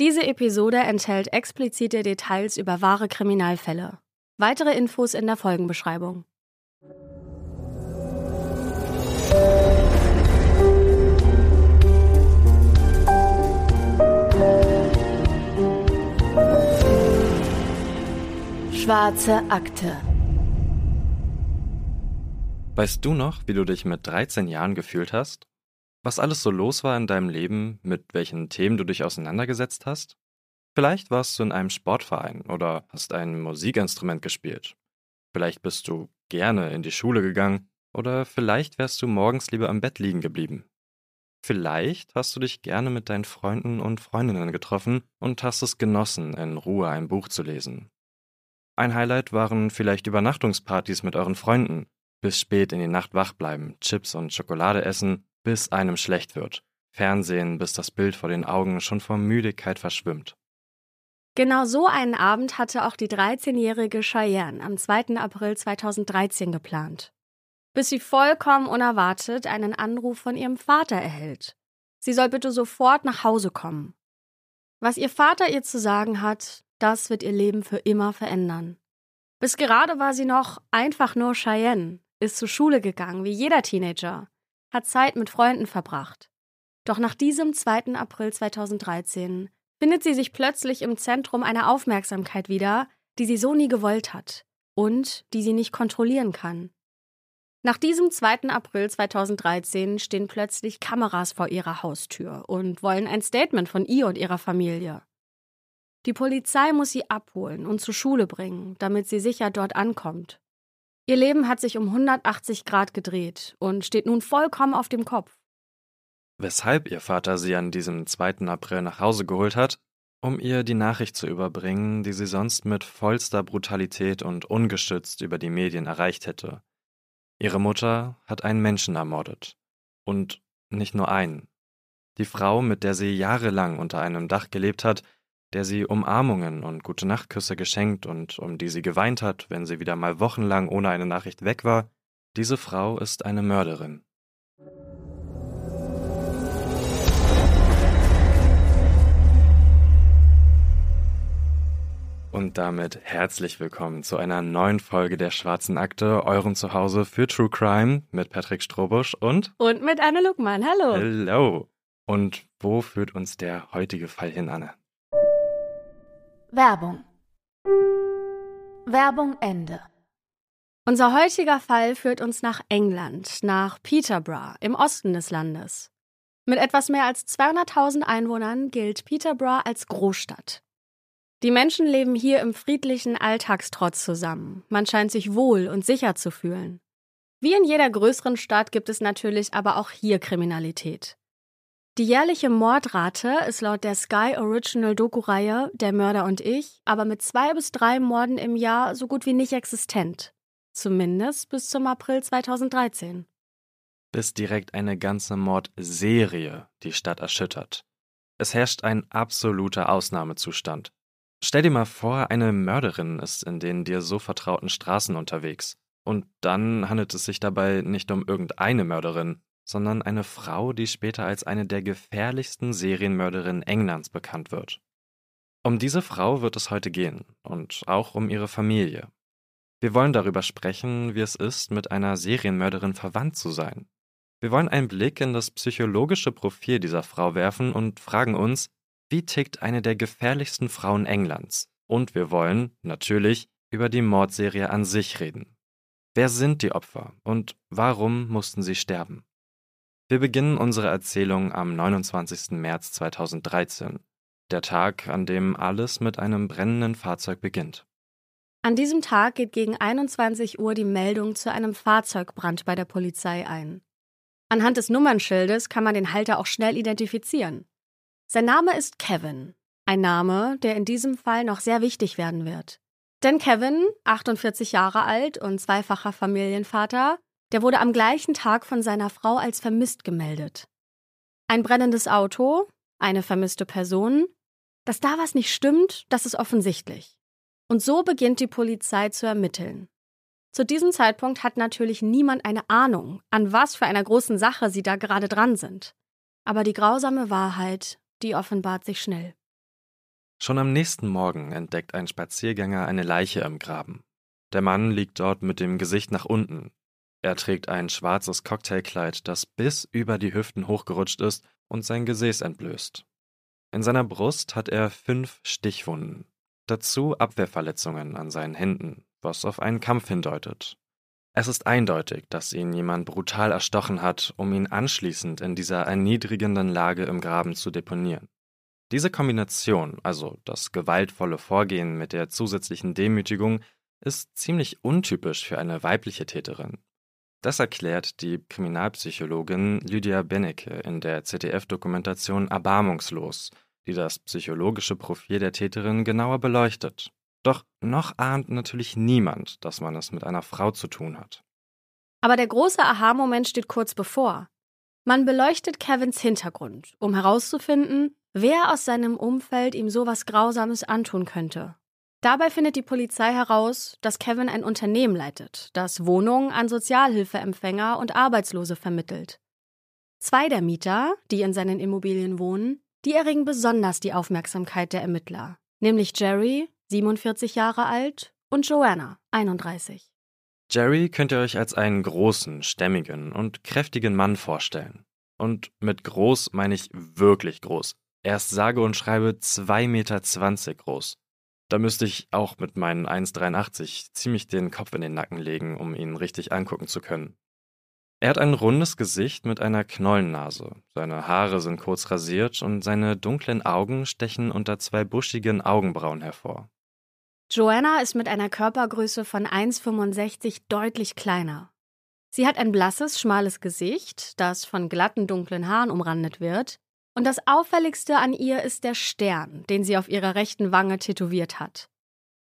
Diese Episode enthält explizite Details über wahre Kriminalfälle. Weitere Infos in der Folgenbeschreibung. Schwarze Akte. Weißt du noch, wie du dich mit 13 Jahren gefühlt hast? Was alles so los war in deinem Leben, mit welchen Themen du dich auseinandergesetzt hast? Vielleicht warst du in einem Sportverein oder hast ein Musikinstrument gespielt. Vielleicht bist du gerne in die Schule gegangen oder vielleicht wärst du morgens lieber am Bett liegen geblieben. Vielleicht hast du dich gerne mit deinen Freunden und Freundinnen getroffen und hast es genossen, in Ruhe ein Buch zu lesen. Ein Highlight waren vielleicht Übernachtungspartys mit euren Freunden. Bis spät in die Nacht wach bleiben, Chips und Schokolade essen, bis einem schlecht wird. Fernsehen, bis das Bild vor den Augen schon vor Müdigkeit verschwimmt. Genau so einen Abend hatte auch die 13-jährige Shianne am 2. April 2013 geplant. Bis sie vollkommen unerwartet einen Anruf von ihrem Vater erhält. Sie soll bitte sofort nach Hause kommen. Was ihr Vater ihr zu sagen hat, das wird ihr Leben für immer verändern. Bis gerade war sie noch einfach nur Shianne, ist zur Schule gegangen, wie jeder Teenager, hat Zeit mit Freunden verbracht. Doch nach diesem 2. April 2013 findet sie sich plötzlich im Zentrum einer Aufmerksamkeit wieder, die sie so nie gewollt hat und die sie nicht kontrollieren kann. Nach diesem 2. April 2013 stehen plötzlich Kameras vor ihrer Haustür und wollen ein Statement von ihr und ihrer Familie. Die Polizei muss sie abholen und zur Schule bringen, damit sie sicher dort ankommt. Ihr Leben hat sich um 180 Grad gedreht und steht nun vollkommen auf dem Kopf. Weshalb ihr Vater sie an diesem 2. April nach Hause geholt hat, um ihr die Nachricht zu überbringen, die sie sonst mit vollster Brutalität und ungestützt über die Medien erreicht hätte. Ihre Mutter hat einen Menschen ermordet. Und nicht nur einen. Die Frau, mit der sie jahrelang unter einem Dach gelebt hat, der sie Umarmungen und Gute-Nacht-Küsse geschenkt und um die sie geweint hat, wenn sie wieder mal wochenlang ohne eine Nachricht weg war, diese Frau ist eine Mörderin. Und damit herzlich willkommen zu einer neuen Folge der Schwarzen Akte, eurem Zuhause für True Crime mit Patrick Strohbusch und... Und mit Anne Luckmann, hallo! Hello! Und wo führt uns der heutige Fall hin, Anne? Werbung Ende. Unser heutiger Fall führt uns nach England, nach Peterborough, im Osten des Landes. Mit etwas mehr als 200.000 Einwohnern gilt Peterborough als Großstadt. Die Menschen leben hier im friedlichen Alltagstrotz zusammen. Man scheint sich wohl und sicher zu fühlen. Wie in jeder größeren Stadt gibt es natürlich aber auch hier Kriminalität. Die jährliche Mordrate ist laut der Sky Original Doku-Reihe Der Mörder und ich aber mit 2 bis 3 Morden im Jahr so gut wie nicht existent. Zumindest bis zum April 2013. Bis direkt eine ganze Mordserie die Stadt erschüttert. Es herrscht ein absoluter Ausnahmezustand. Stell dir mal vor, eine Mörderin ist in den dir so vertrauten Straßen unterwegs. Und dann handelt es sich dabei nicht um irgendeine Mörderin, sondern eine Frau, die später als eine der gefährlichsten Serienmörderinnen Englands bekannt wird. Um diese Frau wird es heute gehen und auch um ihre Familie. Wir wollen darüber sprechen, wie es ist, mit einer Serienmörderin verwandt zu sein. Wir wollen einen Blick in das psychologische Profil dieser Frau werfen und fragen uns, wie tickt eine der gefährlichsten Frauen Englands? Und wir wollen, natürlich, über die Mordserie an sich reden. Wer sind die Opfer und warum mussten sie sterben? Wir beginnen unsere Erzählung am 29. März 2013, der Tag, an dem alles mit einem brennenden Fahrzeug beginnt. An diesem Tag geht gegen 21 Uhr die Meldung zu einem Fahrzeugbrand bei der Polizei ein. Anhand des Nummernschildes kann man den Halter auch schnell identifizieren. Sein Name ist Kevin, ein Name, der in diesem Fall noch sehr wichtig werden wird. Denn Kevin, 48 Jahre alt und zweifacher Familienvater, der wurde am gleichen Tag von seiner Frau als vermisst gemeldet. Ein brennendes Auto, eine vermisste Person, dass da was nicht stimmt, das ist offensichtlich. Und so beginnt die Polizei zu ermitteln. Zu diesem Zeitpunkt hat natürlich niemand eine Ahnung, an was für einer großen Sache sie da gerade dran sind. Aber die grausame Wahrheit, die offenbart sich schnell. Schon am nächsten Morgen entdeckt ein Spaziergänger eine Leiche im Graben. Der Mann liegt dort mit dem Gesicht nach unten. Er trägt ein schwarzes Cocktailkleid, das bis über die Hüften hochgerutscht ist und sein Gesäß entblößt. In seiner Brust hat er 5 Stichwunden. Dazu Abwehrverletzungen an seinen Händen, was auf einen Kampf hindeutet. Es ist eindeutig, dass ihn jemand brutal erstochen hat, um ihn anschließend in dieser erniedrigenden Lage im Graben zu deponieren. Diese Kombination, also das gewaltvolle Vorgehen mit der zusätzlichen Demütigung, ist ziemlich untypisch für eine weibliche Täterin. Das erklärt die Kriminalpsychologin Lydia Benecke in der ZDF-Dokumentation Erbarmungslos, die das psychologische Profil der Täterin genauer beleuchtet. Doch noch ahnt natürlich niemand, dass man es mit einer Frau zu tun hat. Aber der große Aha-Moment steht kurz bevor. Man beleuchtet Kevins Hintergrund, um herauszufinden, wer aus seinem Umfeld ihm sowas Grausames antun könnte. Dabei findet die Polizei heraus, dass Kevin ein Unternehmen leitet, das Wohnungen an Sozialhilfeempfänger und Arbeitslose vermittelt. 2 der Mieter, die in seinen Immobilien wohnen, die erregen besonders die Aufmerksamkeit der Ermittler, nämlich Jerry, 47 Jahre alt, und Joanna, 31. Jerry könnt ihr euch als einen großen, stämmigen und kräftigen Mann vorstellen. Und mit groß meine ich wirklich groß. Er ist sage und schreibe 2,20 Meter groß. Da müsste ich auch mit meinen 1,83 ziemlich den Kopf in den Nacken legen, um ihn richtig angucken zu können. Er hat ein rundes Gesicht mit einer Knollennase, seine Haare sind kurz rasiert und seine dunklen Augen stechen unter 2 buschigen Augenbrauen hervor. Joanna ist mit einer Körpergröße von 1,65 deutlich kleiner. Sie hat ein blasses, schmales Gesicht, das von glatten, dunklen Haaren umrandet wird. Und das Auffälligste an ihr ist der Stern, den sie auf ihrer rechten Wange tätowiert hat.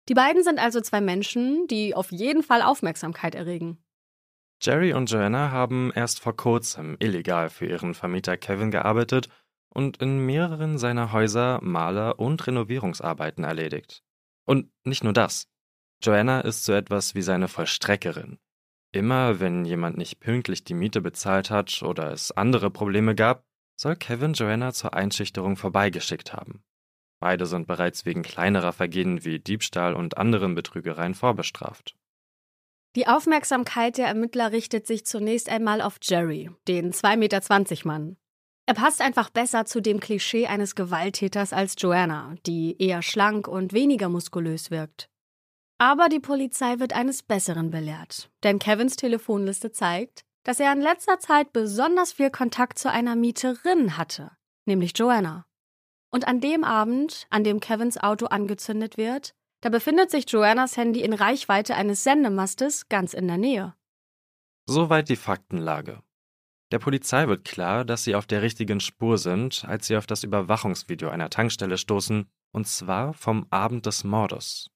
Die beiden sind also 2 Menschen, die auf jeden Fall Aufmerksamkeit erregen. Jerry und Joanna haben erst vor kurzem illegal für ihren Vermieter Kevin gearbeitet und in mehreren seiner Häuser Maler- und Renovierungsarbeiten erledigt. Und nicht nur das. Joanna ist so etwas wie seine Vollstreckerin. Immer wenn jemand nicht pünktlich die Miete bezahlt hat oder es andere Probleme gab, soll Kevin Joanna zur Einschüchterung vorbeigeschickt haben. Beide sind bereits wegen kleinerer Vergehen wie Diebstahl und anderen Betrügereien vorbestraft. Die Aufmerksamkeit der Ermittler richtet sich zunächst einmal auf Jerry, den 2,20 Meter Mann. Er passt einfach besser zu dem Klischee eines Gewalttäters als Joanna, die eher schlank und weniger muskulös wirkt. Aber die Polizei wird eines Besseren belehrt, denn Kevins Telefonliste zeigt, dass er in letzter Zeit besonders viel Kontakt zu einer Mieterin hatte, nämlich Joanna. Und an dem Abend, an dem Kevins Auto angezündet wird, da befindet sich Joannas Handy in Reichweite eines Sendemastes ganz in der Nähe. Soweit die Faktenlage. Der Polizei wird klar, dass sie auf der richtigen Spur sind, als sie auf das Überwachungsvideo einer Tankstelle stoßen, und zwar vom Abend des Mordes.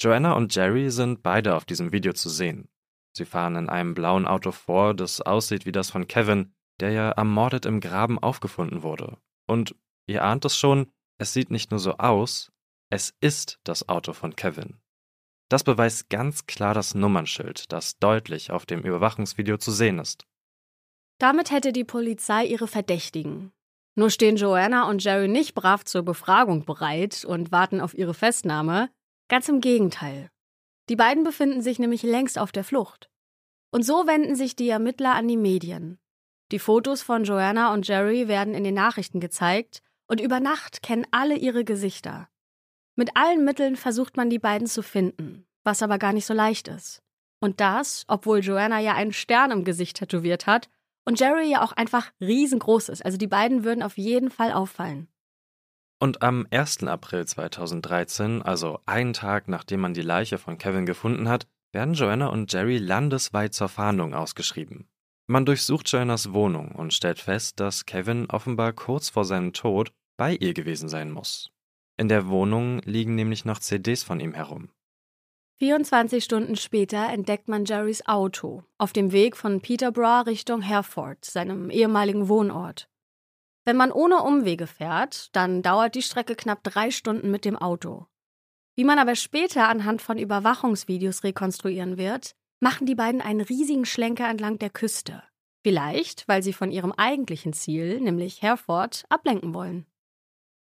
Joanna und Jerry sind beide auf diesem Video zu sehen. Sie fahren in einem blauen Auto vor, das aussieht wie das von Kevin, der ja ermordet im Graben aufgefunden wurde. Und ihr ahnt es schon, es sieht nicht nur so aus, es ist das Auto von Kevin. Das beweist ganz klar das Nummernschild, das deutlich auf dem Überwachungsvideo zu sehen ist. Damit hätte die Polizei ihre Verdächtigen. Nur stehen Joanna und Jerry nicht brav zur Befragung bereit und warten auf ihre Festnahme. Ganz im Gegenteil. Die beiden befinden sich nämlich längst auf der Flucht. Und so wenden sich die Ermittler an die Medien. Die Fotos von Joanna und Jerry werden in den Nachrichten gezeigt und über Nacht kennen alle ihre Gesichter. Mit allen Mitteln versucht man, die beiden zu finden, was aber gar nicht so leicht ist. Und das, obwohl Joanna ja einen Stern im Gesicht tätowiert hat und Jerry ja auch einfach riesengroß ist. Also die beiden würden auf jeden Fall auffallen. Und am 1. April 2013, also einen Tag nachdem man die Leiche von Kevin gefunden hat, werden Joanna und Jerry landesweit zur Fahndung ausgeschrieben. Man durchsucht Joannas Wohnung und stellt fest, dass Kevin offenbar kurz vor seinem Tod bei ihr gewesen sein muss. In der Wohnung liegen nämlich noch CDs von ihm herum. 24 Stunden später entdeckt man Jerrys Auto auf dem Weg von Peterborough Richtung Hereford, seinem ehemaligen Wohnort. Wenn man ohne Umwege fährt, dann dauert die Strecke knapp 3 Stunden mit dem Auto. Wie man aber später anhand von Überwachungsvideos rekonstruieren wird, machen die beiden einen riesigen Schlenker entlang der Küste. Vielleicht, weil sie von ihrem eigentlichen Ziel, nämlich Hereford, ablenken wollen.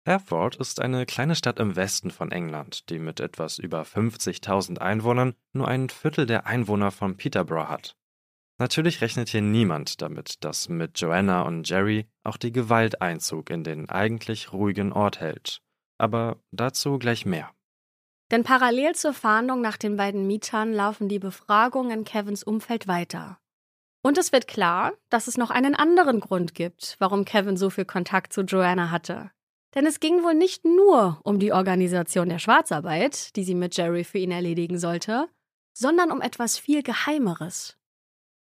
Hereford ist eine kleine Stadt im Westen von England, die mit etwas über 50.000 Einwohnern nur ein Viertel der Einwohner von Peterborough hat. Natürlich rechnet hier niemand damit, dass mit Joanna und Jerry auch die Gewalt Einzug in den eigentlich ruhigen Ort hält. Aber dazu gleich mehr. Denn parallel zur Fahndung nach den beiden Mietern laufen die Befragungen in Kevins Umfeld weiter. Und es wird klar, dass es noch einen anderen Grund gibt, warum Kevin so viel Kontakt zu Joanna hatte. Denn es ging wohl nicht nur um die Organisation der Schwarzarbeit, die sie mit Jerry für ihn erledigen sollte, sondern um etwas viel Geheimeres.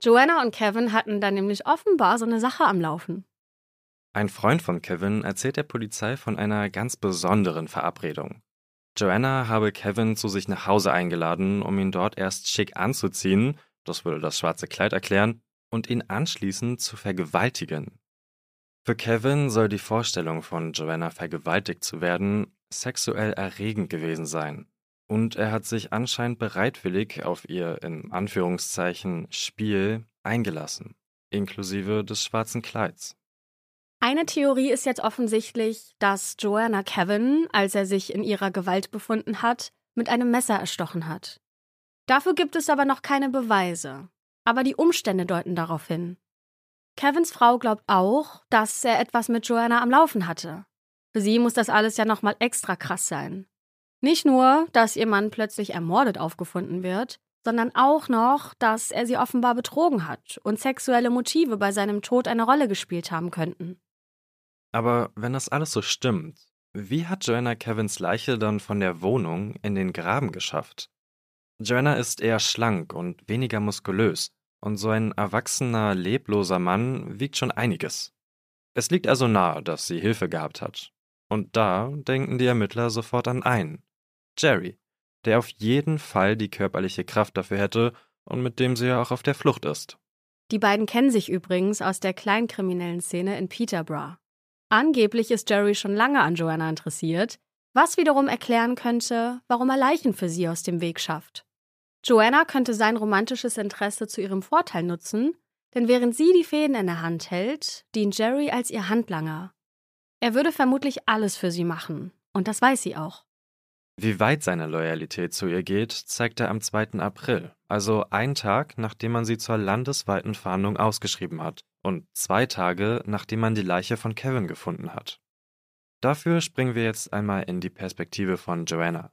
Joanna und Kevin hatten da nämlich offenbar so eine Sache am Laufen. Ein Freund von Kevin erzählt der Polizei von einer ganz besonderen Verabredung. Joanna habe Kevin zu sich nach Hause eingeladen, um ihn dort erst schick anzuziehen, das würde das schwarze Kleid erklären, und ihn anschließend zu vergewaltigen. Für Kevin soll die Vorstellung von Joanna vergewaltigt zu werden sexuell erregend gewesen sein. Und er hat sich anscheinend bereitwillig auf ihr in Anführungszeichen Spiel eingelassen, inklusive des schwarzen Kleids. Eine Theorie ist jetzt offensichtlich, dass Joanna Kevin, als er sich in ihrer Gewalt befunden hat, mit einem Messer erstochen hat. Dafür gibt es aber noch keine Beweise. Aber die Umstände deuten darauf hin. Kevins Frau glaubt auch, dass er etwas mit Joanna am Laufen hatte. Für sie muss das alles ja nochmal extra krass sein. Nicht nur, dass ihr Mann plötzlich ermordet aufgefunden wird, sondern auch noch, dass er sie offenbar betrogen hat und sexuelle Motive bei seinem Tod eine Rolle gespielt haben könnten. Aber wenn das alles so stimmt, wie hat Joanna Kevins Leiche dann von der Wohnung in den Graben geschafft? Joanna ist eher schlank und weniger muskulös. Und so ein erwachsener, lebloser Mann wiegt schon einiges. Es liegt also nahe, dass sie Hilfe gehabt hat. Und da denken die Ermittler sofort an einen. Jerry, der auf jeden Fall die körperliche Kraft dafür hätte und mit dem sie ja auch auf der Flucht ist. Die beiden kennen sich übrigens aus der kleinkriminellen Szene in Peterborough. Angeblich ist Jerry schon lange an Joanna interessiert, was wiederum erklären könnte, warum er Leichen für sie aus dem Weg schafft. Joanna könnte sein romantisches Interesse zu ihrem Vorteil nutzen, denn während sie die Fäden in der Hand hält, dient Jerry als ihr Handlanger. Er würde vermutlich alles für sie machen, und das weiß sie auch. Wie weit seine Loyalität zu ihr geht, zeigt er am 2. April, also einen Tag, nachdem man sie zur landesweiten Fahndung ausgeschrieben hat, und 2 Tage, nachdem man die Leiche von Kevin gefunden hat. Dafür springen wir jetzt einmal in die Perspektive von Joanna.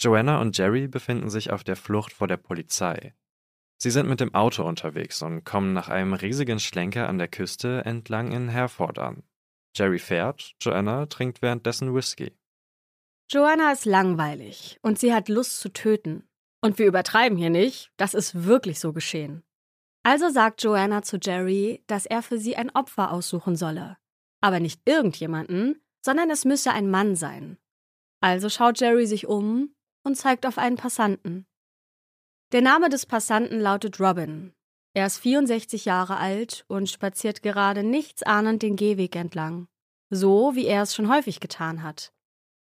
Joanna und Jerry befinden sich auf der Flucht vor der Polizei. Sie sind mit dem Auto unterwegs und kommen nach einem riesigen Schlenker an der Küste entlang in Hereford an. Jerry fährt, Joanna trinkt währenddessen Whisky. Joanna ist langweilig und sie hat Lust zu töten. Und wir übertreiben hier nicht, das ist wirklich so geschehen. Also sagt Joanna zu Jerry, dass er für sie ein Opfer aussuchen solle. Aber nicht irgendjemanden, sondern es müsse ein Mann sein. Also schaut Jerry sich um und zeigt auf einen Passanten. Der Name des Passanten lautet Robin. Er ist 64 Jahre alt und spaziert gerade nichtsahnend den Gehweg entlang, so wie er es schon häufig getan hat.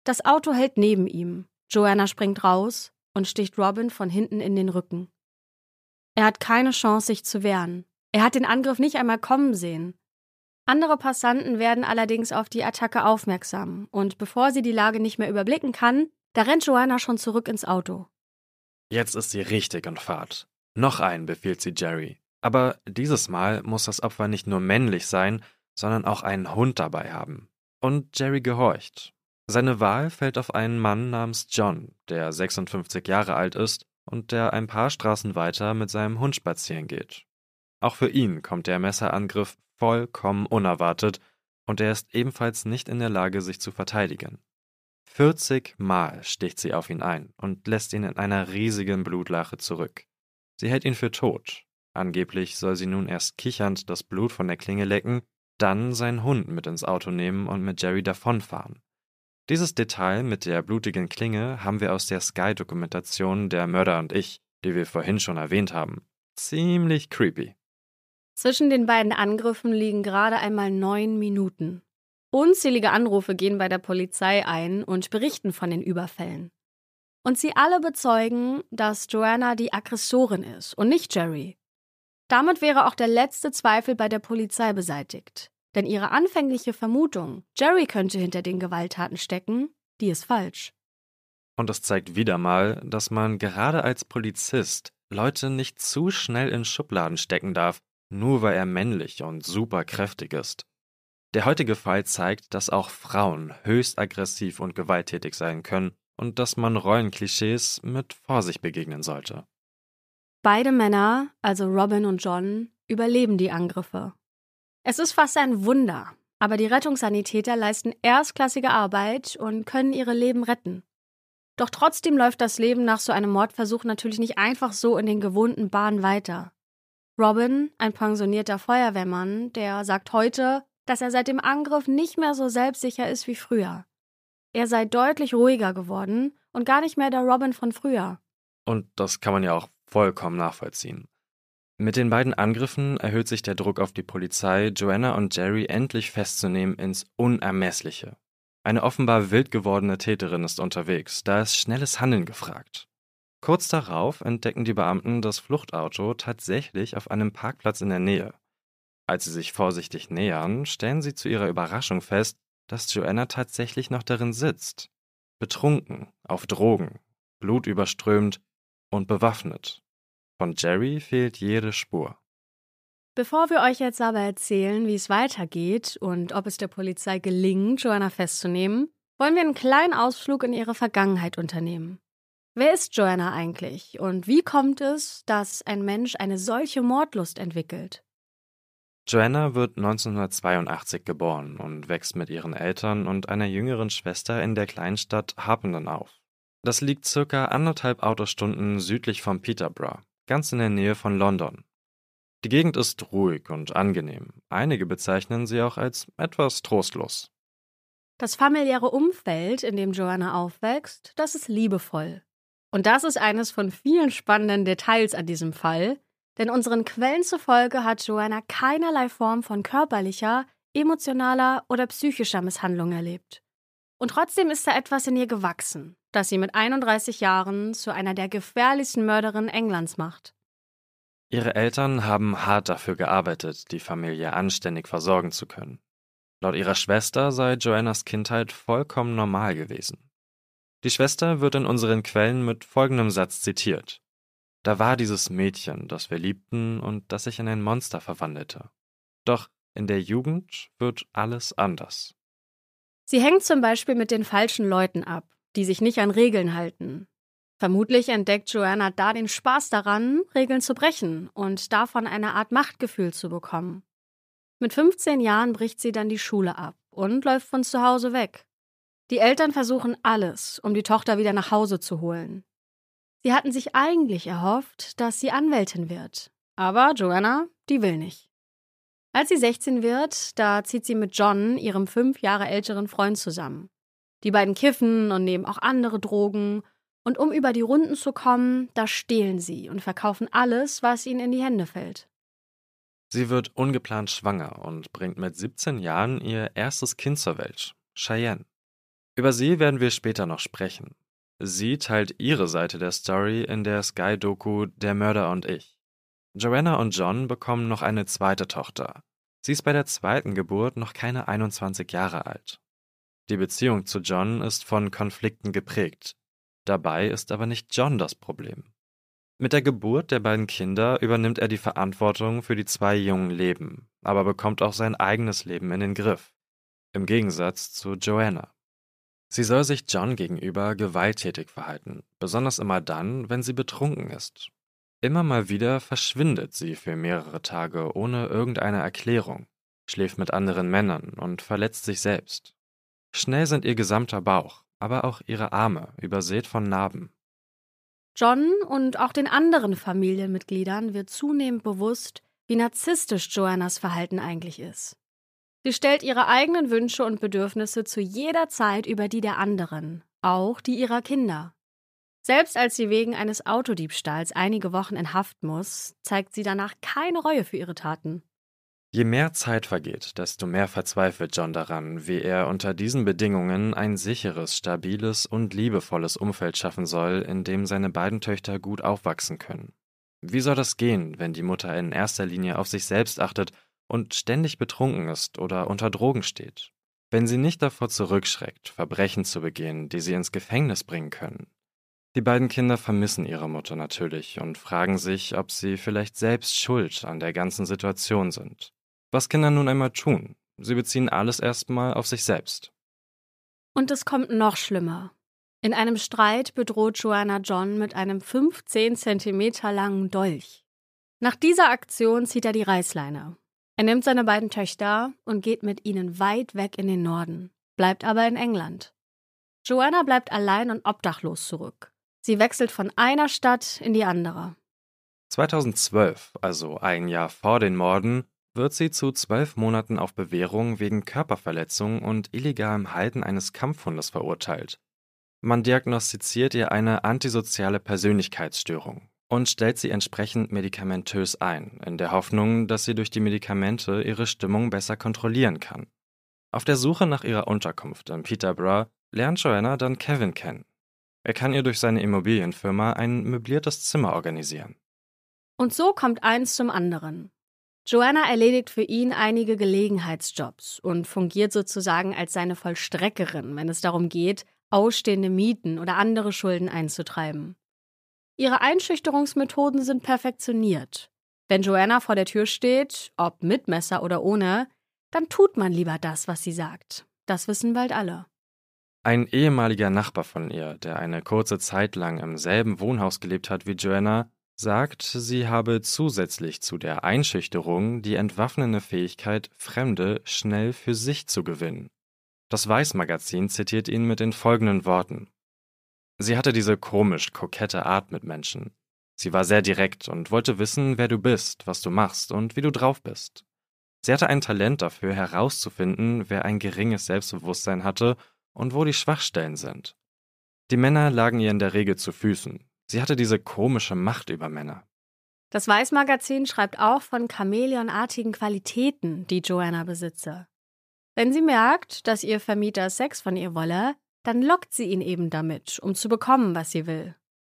Das Auto hält neben ihm, Joanna springt raus und sticht Robin von hinten in den Rücken. Er hat keine Chance, sich zu wehren. Er hat den Angriff nicht einmal kommen sehen. Andere Passanten werden allerdings auf die Attacke aufmerksam und bevor sie die Lage nicht mehr überblicken kann, da rennt Joanna schon zurück ins Auto. Jetzt ist sie richtig in Fahrt. Noch einen befiehlt sie Jerry. Aber dieses Mal muss das Opfer nicht nur männlich sein, sondern auch einen Hund dabei haben. Und Jerry gehorcht. Seine Wahl fällt auf einen Mann namens John, der 56 Jahre alt ist und der ein paar Straßen weiter mit seinem Hund spazieren geht. Auch für ihn kommt der Messerangriff vollkommen unerwartet und er ist ebenfalls nicht in der Lage, sich zu verteidigen. 40 Mal sticht sie auf ihn ein und lässt ihn in einer riesigen Blutlache zurück. Sie hält ihn für tot. Angeblich soll sie nun erst kichernd das Blut von der Klinge lecken, dann seinen Hund mit ins Auto nehmen und mit Jerry davonfahren. Dieses Detail mit der blutigen Klinge haben wir aus der Sky-Dokumentation Der Mörder und ich, die wir vorhin schon erwähnt haben. Ziemlich creepy. Zwischen den beiden Angriffen liegen gerade einmal 9 Minuten. Unzählige Anrufe gehen bei der Polizei ein und berichten von den Überfällen. Und sie alle bezeugen, dass Joanna die Aggressorin ist und nicht Jerry. Damit wäre auch der letzte Zweifel bei der Polizei beseitigt. Denn ihre anfängliche Vermutung, Jerry könnte hinter den Gewalttaten stecken, die ist falsch. Und das zeigt wieder mal, dass man gerade als Polizist Leute nicht zu schnell in Schubladen stecken darf, nur weil er männlich und superkräftig ist. Der heutige Fall zeigt, dass auch Frauen höchst aggressiv und gewalttätig sein können und dass man Rollenklischees mit Vorsicht begegnen sollte. Beide Männer, also Robin und John, überleben die Angriffe. Es ist fast ein Wunder, aber die Rettungssanitäter leisten erstklassige Arbeit und können ihre Leben retten. Doch trotzdem läuft das Leben nach so einem Mordversuch natürlich nicht einfach so in den gewohnten Bahnen weiter. Robin, ein pensionierter Feuerwehrmann, der sagt heute, dass er seit dem Angriff nicht mehr so selbstsicher ist wie früher. Er sei deutlich ruhiger geworden und gar nicht mehr der Robin von früher. Und das kann man ja auch vollkommen nachvollziehen. Mit den beiden Angriffen erhöht sich der Druck auf die Polizei, Joanna und Jerry endlich festzunehmen ins Unermessliche. Eine offenbar wild gewordene Täterin ist unterwegs, da ist schnelles Handeln gefragt. Kurz darauf entdecken die Beamten das Fluchtauto tatsächlich auf einem Parkplatz in der Nähe. Als sie sich vorsichtig nähern, stellen sie zu ihrer Überraschung fest, dass Joanna tatsächlich noch darin sitzt. Betrunken, auf Drogen, blutüberströmt und bewaffnet. Von Jerry fehlt jede Spur. Bevor wir euch jetzt aber erzählen, wie es weitergeht und ob es der Polizei gelingt, Joanna festzunehmen, wollen wir einen kleinen Ausflug in ihre Vergangenheit unternehmen. Wer ist Joanna eigentlich und wie kommt es, dass ein Mensch eine solche Mordlust entwickelt? Joanna wird 1982 geboren und wächst mit ihren Eltern und einer jüngeren Schwester in der Kleinstadt Harpenden auf. Das liegt circa 1,5 Autostunden südlich von Peterborough, ganz in der Nähe von London. Die Gegend ist ruhig und angenehm. Einige bezeichnen sie auch als etwas trostlos. Das familiäre Umfeld, in dem Joanna aufwächst, das ist liebevoll. Und das ist eines von vielen spannenden Details an diesem Fall, denn unseren Quellen zufolge hat Joanna keinerlei Form von körperlicher, emotionaler oder psychischer Misshandlung erlebt. Und trotzdem ist da etwas in ihr gewachsen, das sie mit 31 Jahren zu einer der gefährlichsten Mörderinnen Englands macht. Ihre Eltern haben hart dafür gearbeitet, die Familie anständig versorgen zu können. Laut ihrer Schwester sei Joannas Kindheit vollkommen normal gewesen. Die Schwester wird in unseren Quellen mit folgendem Satz zitiert: Da war dieses Mädchen, das wir liebten und das sich in ein Monster verwandelte. Doch in der Jugend wird alles anders. Sie hängt zum Beispiel mit den falschen Leuten ab, die sich nicht an Regeln halten. Vermutlich entdeckt Joanna da den Spaß daran, Regeln zu brechen und davon eine Art Machtgefühl zu bekommen. Mit 15 Jahren bricht sie dann die Schule ab und läuft von zu Hause weg. Die Eltern versuchen alles, um die Tochter wieder nach Hause zu holen. Sie hatten sich eigentlich erhofft, dass sie Anwältin wird. Aber Joanna, die will nicht. Als sie 16 wird, da zieht sie mit John, ihrem 5 Jahre älteren Freund, zusammen. Die beiden kiffen und nehmen auch andere Drogen. Und um über die Runden zu kommen, da stehlen sie und verkaufen alles, was ihnen in die Hände fällt. Sie wird ungeplant schwanger und bringt mit 17 Jahren ihr erstes Kind zur Welt, Shianne. Über sie werden wir später noch sprechen. Sie teilt ihre Seite der Story in der Sky-Doku »Der Mörder und ich«. Joanna und John bekommen noch eine zweite Tochter. Sie ist bei der zweiten Geburt noch keine 21 Jahre alt. Die Beziehung zu John ist von Konflikten geprägt. Dabei ist aber nicht John das Problem. Mit der Geburt der beiden Kinder übernimmt er die Verantwortung für die 2 jungen Leben, aber bekommt auch sein eigenes Leben in den Griff. Im Gegensatz zu Joanna. Sie soll sich John gegenüber gewalttätig verhalten, besonders immer dann, wenn sie betrunken ist. Immer mal wieder verschwindet sie für mehrere Tage ohne irgendeine Erklärung, schläft mit anderen Männern und verletzt sich selbst. Schnell sind ihr gesamter Bauch, aber auch ihre Arme übersät von Narben. John und auch den anderen Familienmitgliedern wird zunehmend bewusst, wie narzisstisch Joannas Verhalten eigentlich ist. Sie stellt ihre eigenen Wünsche und Bedürfnisse zu jeder Zeit über die der anderen, auch die ihrer Kinder. Selbst als sie wegen eines Autodiebstahls einige Wochen in Haft muss, zeigt sie danach keine Reue für ihre Taten. Je mehr Zeit vergeht, desto mehr verzweifelt John daran, wie er unter diesen Bedingungen ein sicheres, stabiles und liebevolles Umfeld schaffen soll, in dem seine beiden Töchter gut aufwachsen können. Wie soll das gehen, wenn die Mutter in erster Linie auf sich selbst achtet und ständig betrunken ist oder unter Drogen steht, wenn sie nicht davor zurückschreckt, Verbrechen zu begehen, die sie ins Gefängnis bringen können. Die beiden Kinder vermissen ihre Mutter natürlich und fragen sich, ob sie vielleicht selbst schuld an der ganzen Situation sind. Was Kinder nun einmal tun? Sie beziehen alles erstmal auf sich selbst. Und es kommt noch schlimmer. In einem Streit bedroht Joanna John mit einem 15 cm langen Dolch. Nach dieser Aktion zieht er die Reißleine. Er nimmt seine beiden Töchter und geht mit ihnen weit weg in den Norden, bleibt aber in England. Joanna bleibt allein und obdachlos zurück. Sie wechselt von einer Stadt in die andere. 2012, also ein Jahr vor den Morden, wird sie zu 12 Monaten auf Bewährung wegen Körperverletzung und illegalem Halten eines Kampfhundes verurteilt. Man diagnostiziert ihr eine antisoziale Persönlichkeitsstörung und stellt sie entsprechend medikamentös ein, in der Hoffnung, dass sie durch die Medikamente ihre Stimmung besser kontrollieren kann. Auf der Suche nach ihrer Unterkunft in Peterborough lernt Joanna dann Kevin kennen. Er kann ihr durch seine Immobilienfirma ein möbliertes Zimmer organisieren. Und so kommt eins zum anderen. Joanna erledigt für ihn einige Gelegenheitsjobs und fungiert sozusagen als seine Vollstreckerin, wenn es darum geht, ausstehende Mieten oder andere Schulden einzutreiben. Ihre Einschüchterungsmethoden sind perfektioniert. Wenn Joanna vor der Tür steht, ob mit Messer oder ohne, dann tut man lieber das, was sie sagt. Das wissen bald alle. Ein ehemaliger Nachbar von ihr, der eine kurze Zeit lang im selben Wohnhaus gelebt hat wie Joanna, sagt, sie habe zusätzlich zu der Einschüchterung die entwaffnende Fähigkeit, Fremde schnell für sich zu gewinnen. Das Weiß-Magazin zitiert ihn mit den folgenden Worten. Sie hatte diese komisch kokette Art mit Menschen. Sie war sehr direkt und wollte wissen, wer du bist, was du machst und wie du drauf bist. Sie hatte ein Talent dafür, herauszufinden, wer ein geringes Selbstbewusstsein hatte und wo die Schwachstellen sind. Die Männer lagen ihr in der Regel zu Füßen. Sie hatte diese komische Macht über Männer. Das Weiß-Magazin schreibt auch von chamäleonartigen Qualitäten, die Joanna besitze. Wenn sie merkt, dass ihr Vermieter Sex von ihr wolle, dann lockt sie ihn eben damit, um zu bekommen, was sie will.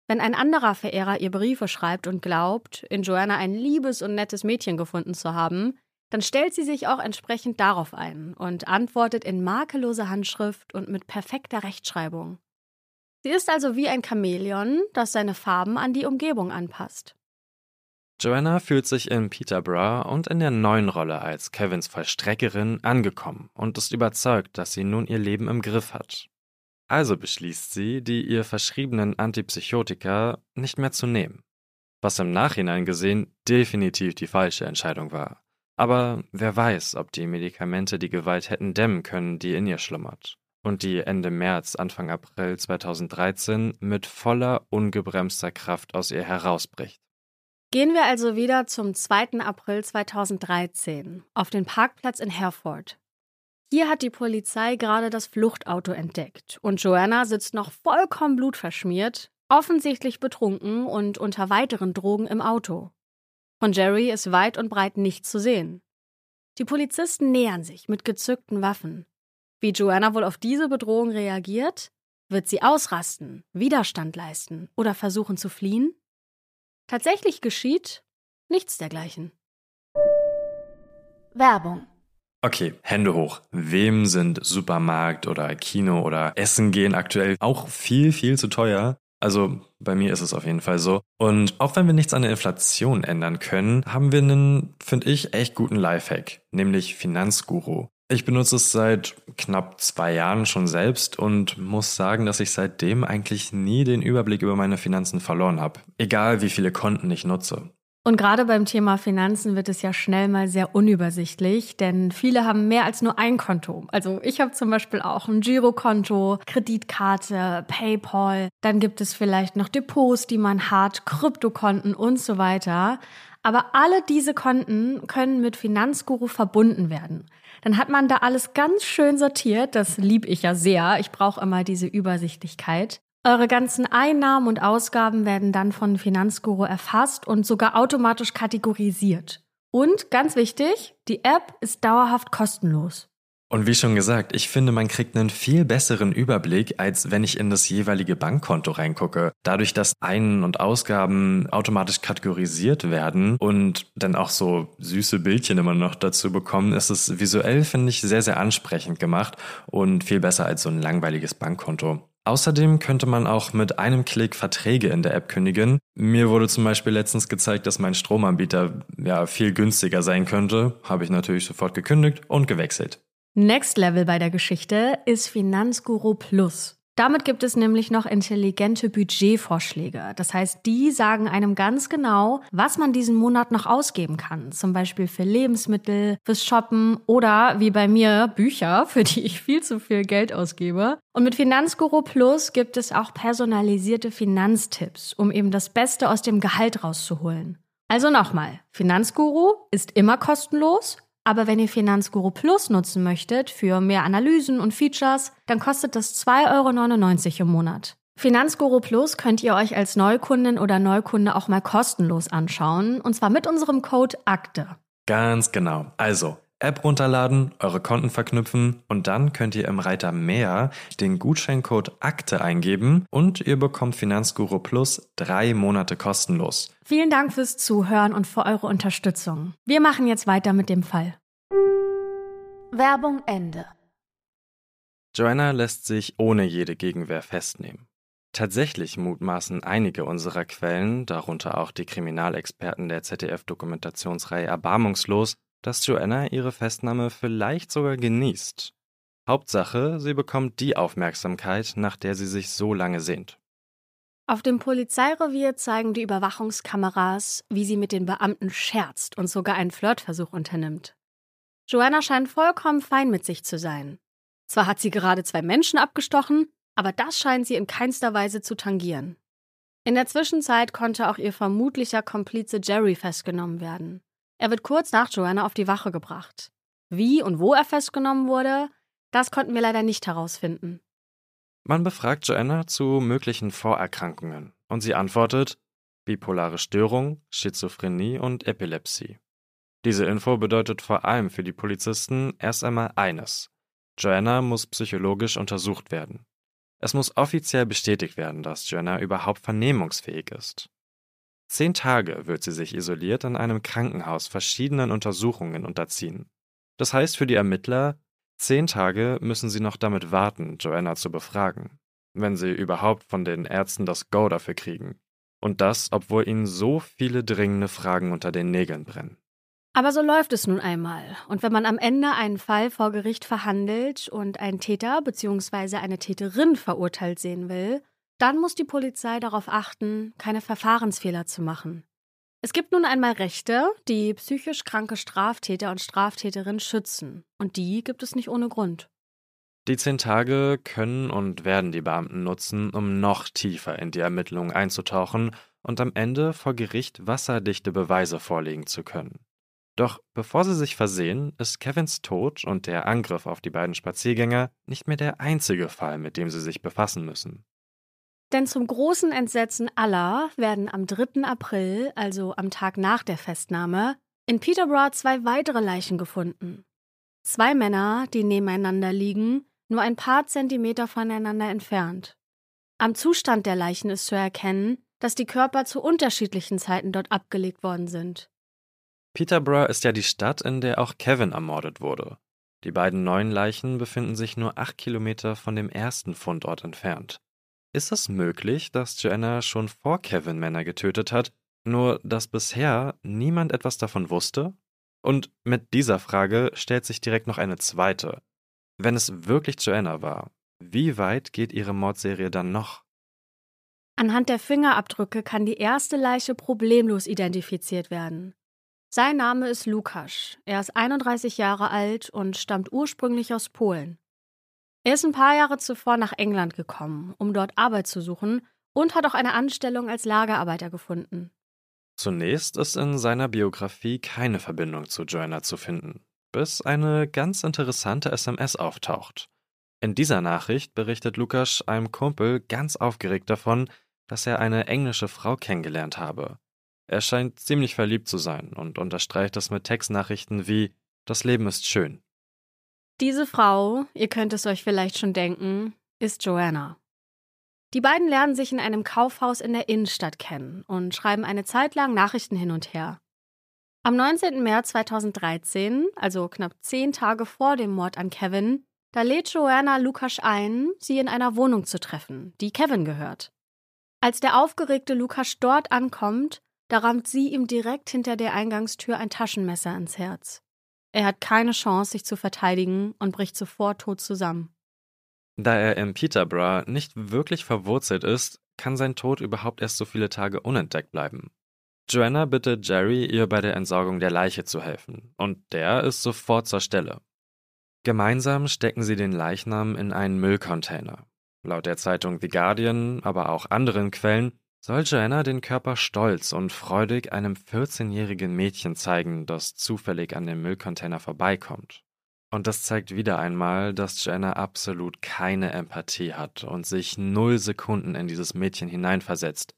Wenn ein anderer Verehrer ihr Briefe schreibt und glaubt, in Joanna ein liebes und nettes Mädchen gefunden zu haben, dann stellt sie sich auch entsprechend darauf ein und antwortet in makelloser Handschrift und mit perfekter Rechtschreibung. Sie ist also wie ein Chamäleon, das seine Farben an die Umgebung anpasst. Joanna fühlt sich in Peterborough und in der neuen Rolle als Kevins Vollstreckerin angekommen und ist überzeugt, dass sie nun ihr Leben im Griff hat. Also beschließt sie, die ihr verschriebenen Antipsychotika nicht mehr zu nehmen, was im Nachhinein gesehen definitiv die falsche Entscheidung war. Aber wer weiß, ob die Medikamente die Gewalt hätten dämmen können, die in ihr schlummert. Und die Ende März, Anfang April 2013 mit voller, ungebremster Kraft aus ihr herausbricht. Gehen wir also wieder zum 2. April 2013 auf den Parkplatz in Hereford. Hier hat die Polizei gerade das Fluchtauto entdeckt und Joanna sitzt noch vollkommen blutverschmiert, offensichtlich betrunken und unter weiteren Drogen im Auto. Von Jerry ist weit und breit nichts zu sehen. Die Polizisten nähern sich mit gezückten Waffen. Wie Joanna wohl auf diese Bedrohung reagiert? Wird sie ausrasten, Widerstand leisten oder versuchen zu fliehen? Tatsächlich geschieht nichts dergleichen. Werbung. Okay, Hände hoch. Wem sind Supermarkt oder Kino oder Essen gehen aktuell auch viel, viel zu teuer? Also bei mir ist es auf jeden Fall so. Und auch wenn wir nichts an der Inflation ändern können, haben wir einen, finde ich, echt guten Lifehack, nämlich Finanzguru. Ich benutze es seit knapp 2 Jahren schon selbst und muss sagen, dass ich seitdem eigentlich nie den Überblick über meine Finanzen verloren habe. Egal, wie viele Konten ich nutze. Und gerade beim Thema Finanzen wird es ja schnell mal sehr unübersichtlich, denn viele haben mehr als nur ein Konto. Also ich habe zum Beispiel auch ein Girokonto, Kreditkarte, PayPal. Dann gibt es vielleicht noch Depots, die man hat, Kryptokonten und so weiter. Aber alle diese Konten können mit Finanzguru verbunden werden. Dann hat man da alles ganz schön sortiert. Das liebe ich ja sehr. Ich brauche immer diese Übersichtlichkeit. Eure ganzen Einnahmen und Ausgaben werden dann von Finanzguru erfasst und sogar automatisch kategorisiert. Und, ganz wichtig, die App ist dauerhaft kostenlos. Und wie schon gesagt, ich finde, man kriegt einen viel besseren Überblick, als wenn ich in das jeweilige Bankkonto reingucke. Dadurch, dass Einnahmen und Ausgaben automatisch kategorisiert werden und dann auch so süße Bildchen immer noch dazu bekommen, ist es visuell, finde ich, sehr, sehr ansprechend gemacht und viel besser als so ein langweiliges Bankkonto. Außerdem könnte man auch mit einem Klick Verträge in der App kündigen. Mir wurde zum Beispiel letztens gezeigt, dass mein Stromanbieter ja viel günstiger sein könnte. Habe ich natürlich sofort gekündigt und gewechselt. Next Level bei der Geschichte ist Finanzguru Plus. Damit gibt es nämlich noch intelligente Budgetvorschläge. Das heißt, die sagen einem ganz genau, was man diesen Monat noch ausgeben kann. Zum Beispiel für Lebensmittel, fürs Shoppen oder, wie bei mir, Bücher, für die ich viel zu viel Geld ausgebe. Und mit Finanzguru Plus gibt es auch personalisierte Finanztipps, um eben das Beste aus dem Gehalt rauszuholen. Also nochmal, Finanzguru ist immer kostenlos. Aber wenn ihr Finanzguru Plus nutzen möchtet für mehr Analysen und Features, dann kostet das 2,99 € im Monat. Finanzguru Plus könnt ihr euch als Neukundin oder Neukunde auch mal kostenlos anschauen, und zwar mit unserem Code AKTE. Ganz genau. Also, App runterladen, eure Konten verknüpfen und dann könnt ihr im Reiter Mehr den Gutscheincode AKTE eingeben und ihr bekommt Finanzguru Plus 3 Monate kostenlos. Vielen Dank fürs Zuhören und für eure Unterstützung. Wir machen jetzt weiter mit dem Fall. Werbung Ende. Joanna lässt sich ohne jede Gegenwehr festnehmen. Tatsächlich mutmaßen einige unserer Quellen, darunter auch die Kriminalexperten der ZDF-Dokumentationsreihe erbarmungslos, dass Joanna ihre Festnahme vielleicht sogar genießt. Hauptsache, sie bekommt die Aufmerksamkeit, nach der sie sich so lange sehnt. Auf dem Polizeirevier zeigen die Überwachungskameras, wie sie mit den Beamten scherzt und sogar einen Flirtversuch unternimmt. Joanna scheint vollkommen fein mit sich zu sein. Zwar hat sie gerade 2 Menschen abgestochen, aber das scheint sie in keinster Weise zu tangieren. In der Zwischenzeit konnte auch ihr vermutlicher Komplize Jerry festgenommen werden. Er wird kurz nach Joanna auf die Wache gebracht. Wie und wo er festgenommen wurde, das konnten wir leider nicht herausfinden. Man befragt Joanna zu möglichen Vorerkrankungen und sie antwortet: bipolare Störung, Schizophrenie und Epilepsie. Diese Info bedeutet vor allem für die Polizisten erst einmal eines: Joanna muss psychologisch untersucht werden. Es muss offiziell bestätigt werden, dass Joanna überhaupt vernehmungsfähig ist. 10 Tage wird sie sich isoliert in einem Krankenhaus verschiedenen Untersuchungen unterziehen. Das heißt für die Ermittler, 10 Tage müssen sie noch damit warten, Joanna zu befragen, wenn sie überhaupt von den Ärzten das Go dafür kriegen. Und das, obwohl ihnen so viele dringende Fragen unter den Nägeln brennen. Aber so läuft es nun einmal. Und wenn man am Ende einen Fall vor Gericht verhandelt und einen Täter bzw. eine Täterin verurteilt sehen will, dann muss die Polizei darauf achten, keine Verfahrensfehler zu machen. Es gibt nun einmal Rechte, die psychisch kranke Straftäter und Straftäterinnen schützen. Und die gibt es nicht ohne Grund. Die 10 Tage können und werden die Beamten nutzen, um noch tiefer in die Ermittlungen einzutauchen und am Ende vor Gericht wasserdichte Beweise vorlegen zu können. Doch bevor sie sich versehen, ist Kevins Tod und der Angriff auf die beiden Spaziergänger nicht mehr der einzige Fall, mit dem sie sich befassen müssen. Denn zum großen Entsetzen aller werden am 3. April, also am Tag nach der Festnahme, in Peterborough 2 weitere Leichen gefunden. 2 Männer, die nebeneinander liegen, nur ein paar Zentimeter voneinander entfernt. Am Zustand der Leichen ist zu erkennen, dass die Körper zu unterschiedlichen Zeiten dort abgelegt worden sind. Peterborough ist ja die Stadt, in der auch Kevin ermordet wurde. Die beiden neuen Leichen befinden sich nur 8 Kilometer von dem ersten Fundort entfernt. Ist es möglich, dass Joanna schon vor Kevin Männer getötet hat, nur dass bisher niemand etwas davon wusste? Und mit dieser Frage stellt sich direkt noch eine zweite. Wenn es wirklich Joanna war, wie weit geht ihre Mordserie dann noch? Anhand der Fingerabdrücke kann die erste Leiche problemlos identifiziert werden. Sein Name ist Lukasz, er ist 31 Jahre alt und stammt ursprünglich aus Polen. Er ist ein paar Jahre zuvor nach England gekommen, um dort Arbeit zu suchen, und hat auch eine Anstellung als Lagerarbeiter gefunden. Zunächst ist in seiner Biografie keine Verbindung zu Joanna zu finden, bis eine ganz interessante SMS auftaucht. In dieser Nachricht berichtet Lukasz einem Kumpel ganz aufgeregt davon, dass er eine englische Frau kennengelernt habe. Er scheint ziemlich verliebt zu sein und unterstreicht das mit Textnachrichten wie: Das Leben ist schön. Diese Frau, ihr könnt es euch vielleicht schon denken, ist Joanna. Die beiden lernen sich in einem Kaufhaus in der Innenstadt kennen und schreiben eine Zeit lang Nachrichten hin und her. Am 19. März 2013, also knapp 10 Tage vor dem Mord an Kevin, da lädt Joanna Lukasz ein, sie in einer Wohnung zu treffen, die Kevin gehört. Als der aufgeregte Lukasz dort ankommt, da rammt sie ihm direkt hinter der Eingangstür ein Taschenmesser ins Herz. Er hat keine Chance, sich zu verteidigen und bricht sofort tot zusammen. Da er in Peterborough nicht wirklich verwurzelt ist, kann sein Tod überhaupt erst so viele Tage unentdeckt bleiben. Joanna bittet Jerry, ihr bei der Entsorgung der Leiche zu helfen, und der ist sofort zur Stelle. Gemeinsam stecken sie den Leichnam in einen Müllcontainer. Laut der Zeitung The Guardian, aber auch anderen Quellen, soll Joanna den Körper stolz und freudig einem 14-jährigen Mädchen zeigen, das zufällig an dem Müllcontainer vorbeikommt. Und das zeigt wieder einmal, dass Joanna absolut keine Empathie hat und sich 0 Sekunden in dieses Mädchen hineinversetzt.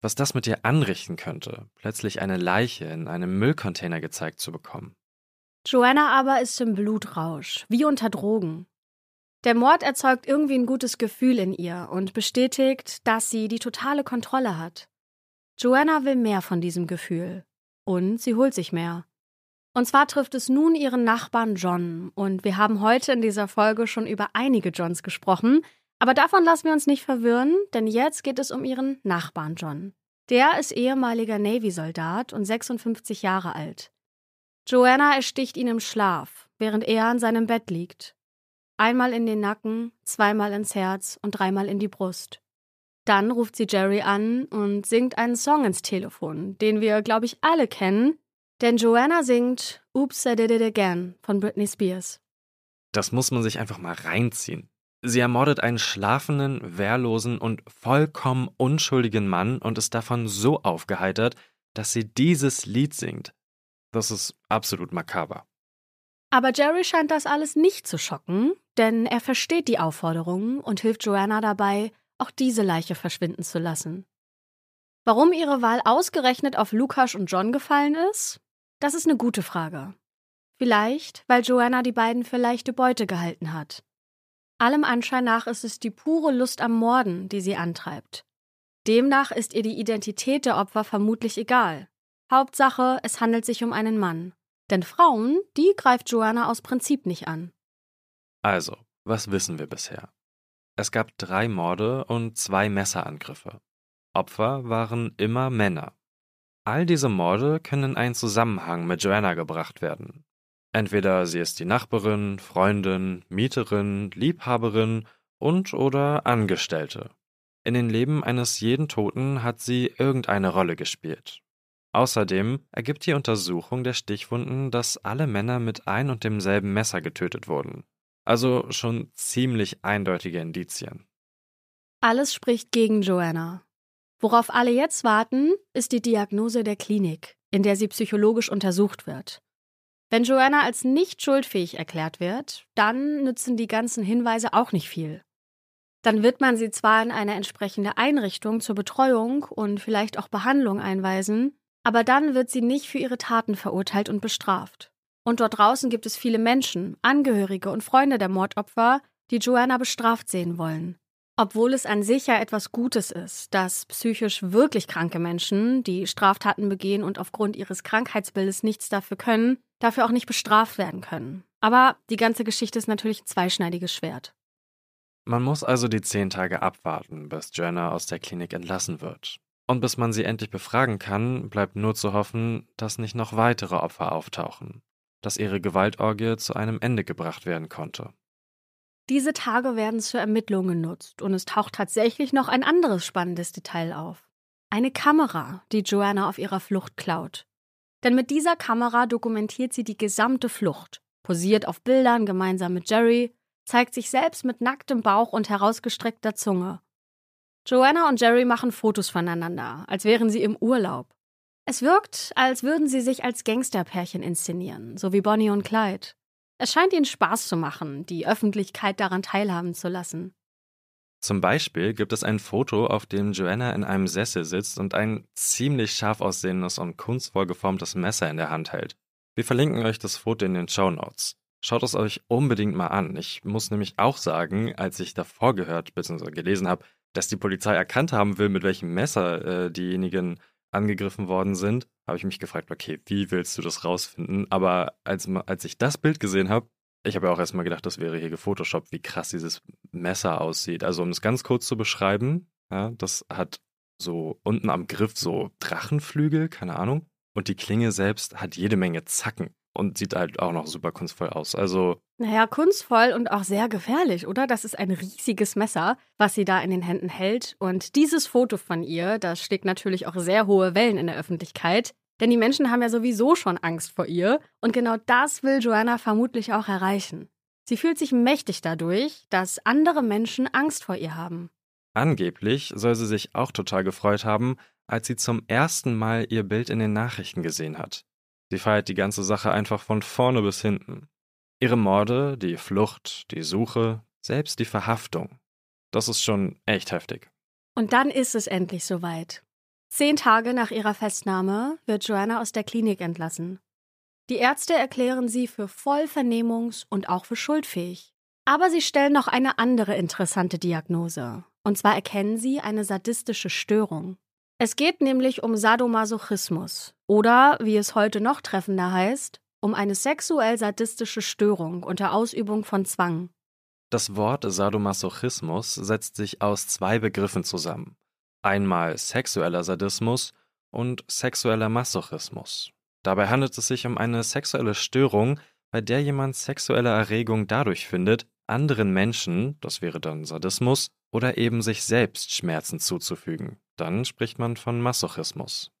Was das mit ihr anrichten könnte, plötzlich eine Leiche in einem Müllcontainer gezeigt zu bekommen. Joanna aber ist im Blutrausch, wie unter Drogen. Der Mord erzeugt irgendwie ein gutes Gefühl in ihr und bestätigt, dass sie die totale Kontrolle hat. Joanna will mehr von diesem Gefühl. Und sie holt sich mehr. Und zwar trifft es nun ihren Nachbarn John. Und wir haben heute in dieser Folge schon über einige Johns gesprochen. Aber davon lassen wir uns nicht verwirren, denn jetzt geht es um ihren Nachbarn John. Der ist ehemaliger Navy-Soldat und 56 Jahre alt. Joanna ersticht ihn im Schlaf, während er an seinem Bett liegt. Einmal in den Nacken, 2-mal ins Herz und 3-mal in die Brust. Dann ruft sie Jerry an und singt einen Song ins Telefon, den wir, glaube ich, alle kennen. Denn Joanna singt Oops, I Did It Again von Britney Spears. Das muss man sich einfach mal reinziehen. Sie ermordet einen schlafenden, wehrlosen und vollkommen unschuldigen Mann und ist davon so aufgeheitert, dass sie dieses Lied singt. Das ist absolut makaber. Aber Jerry scheint das alles nicht zu schocken, denn er versteht die Aufforderung und hilft Joanna dabei, auch diese Leiche verschwinden zu lassen. Warum ihre Wahl ausgerechnet auf Lukasz und John gefallen ist? Das ist eine gute Frage. Vielleicht, weil Joanna die beiden für leichte Beute gehalten hat. Allem Anschein nach ist es die pure Lust am Morden, die sie antreibt. Demnach ist ihr die Identität der Opfer vermutlich egal. Hauptsache, es handelt sich um einen Mann. Denn Frauen, die greift Joanna aus Prinzip nicht an. Also, was wissen wir bisher? Es gab 3 Morde und 2 Messerangriffe. Opfer waren immer Männer. All diese Morde können in einen Zusammenhang mit Joanna gebracht werden. Entweder sie ist die Nachbarin, Freundin, Mieterin, Liebhaberin und oder Angestellte. In den Leben eines jeden Toten hat sie irgendeine Rolle gespielt. Außerdem ergibt die Untersuchung der Stichwunden, dass alle Männer mit ein und demselben Messer getötet wurden. Also schon ziemlich eindeutige Indizien. Alles spricht gegen Joanna. Worauf alle jetzt warten, ist die Diagnose der Klinik, in der sie psychologisch untersucht wird. Wenn Joanna als nicht schuldfähig erklärt wird, dann nützen die ganzen Hinweise auch nicht viel. Dann wird man sie zwar in eine entsprechende Einrichtung zur Betreuung und vielleicht auch Behandlung einweisen, aber dann wird sie nicht für ihre Taten verurteilt und bestraft. Und dort draußen gibt es viele Menschen, Angehörige und Freunde der Mordopfer, die Joanna bestraft sehen wollen. Obwohl es an sich ja etwas Gutes ist, dass psychisch wirklich kranke Menschen, die Straftaten begehen und aufgrund ihres Krankheitsbildes nichts dafür können, dafür auch nicht bestraft werden können. Aber die ganze Geschichte ist natürlich ein zweischneidiges Schwert. Man muss also die 10 Tage abwarten, bis Joanna aus der Klinik entlassen wird. Und bis man sie endlich befragen kann, bleibt nur zu hoffen, dass nicht noch weitere Opfer auftauchen, dass ihre Gewaltorgie zu einem Ende gebracht werden konnte. Diese Tage werden zur Ermittlung genutzt und es taucht tatsächlich noch ein anderes spannendes Detail auf. Eine Kamera, die Joanna auf ihrer Flucht klaut. Denn mit dieser Kamera dokumentiert sie die gesamte Flucht, posiert auf Bildern gemeinsam mit Jerry, zeigt sich selbst mit nacktem Bauch und herausgestreckter Zunge. Joanna und Jerry machen Fotos voneinander, als wären sie im Urlaub. Es wirkt, als würden sie sich als Gangsterpärchen inszenieren, so wie Bonnie und Clyde. Es scheint ihnen Spaß zu machen, die Öffentlichkeit daran teilhaben zu lassen. Zum Beispiel gibt es ein Foto, auf dem Joanna in einem Sessel sitzt und ein ziemlich scharf aussehendes und kunstvoll geformtes Messer in der Hand hält. Wir verlinken euch das Foto in den Shownotes. Schaut es euch unbedingt mal an. Ich muss nämlich auch sagen, als ich davor gehört bzw. gelesen habe, dass die Polizei erkannt haben will, mit welchem Messer diejenigen angegriffen worden sind, habe ich mich gefragt, okay, wie willst du das rausfinden? Aber als ich das Bild gesehen habe, ich habe ja auch erstmal gedacht, das wäre hier gefotoshoppt, wie krass dieses Messer aussieht. Also um es ganz kurz zu beschreiben, ja, das hat so unten am Griff so Drachenflügel, keine Ahnung. Und die Klinge selbst hat jede Menge Zacken und sieht halt auch noch super kunstvoll aus. Also naja, kunstvoll und auch sehr gefährlich, oder? Das ist ein riesiges Messer, was sie da in den Händen hält. Und dieses Foto von ihr, das schlägt natürlich auch sehr hohe Wellen in der Öffentlichkeit. Denn die Menschen haben ja sowieso schon Angst vor ihr. Und genau das will Joanna vermutlich auch erreichen. Sie fühlt sich mächtig dadurch, dass andere Menschen Angst vor ihr haben. Angeblich soll sie sich auch total gefreut haben, als sie zum ersten Mal ihr Bild in den Nachrichten gesehen hat. Sie feiert die ganze Sache einfach von vorne bis hinten. Ihre Morde, die Flucht, die Suche, selbst die Verhaftung. Das ist schon echt heftig. Und dann ist es endlich soweit. 10 Tage nach ihrer Festnahme wird Joanna aus der Klinik entlassen. Die Ärzte erklären sie für voll vernehmungs- und auch für schuldfähig. Aber sie stellen noch eine andere interessante Diagnose. Und zwar erkennen sie eine sadistische Störung. Es geht nämlich um Sadomasochismus oder, wie es heute noch treffender heißt, um eine sexuell-sadistische Störung unter Ausübung von Zwang. Das Wort Sadomasochismus setzt sich aus 2 Begriffen zusammen. Einmal sexueller Sadismus und sexueller Masochismus. Dabei handelt es sich um eine sexuelle Störung, bei der jemand sexuelle Erregung dadurch findet, anderen Menschen, das wäre dann Sadismus, oder eben sich selbst Schmerzen zuzufügen. Dann spricht man von Masochismus.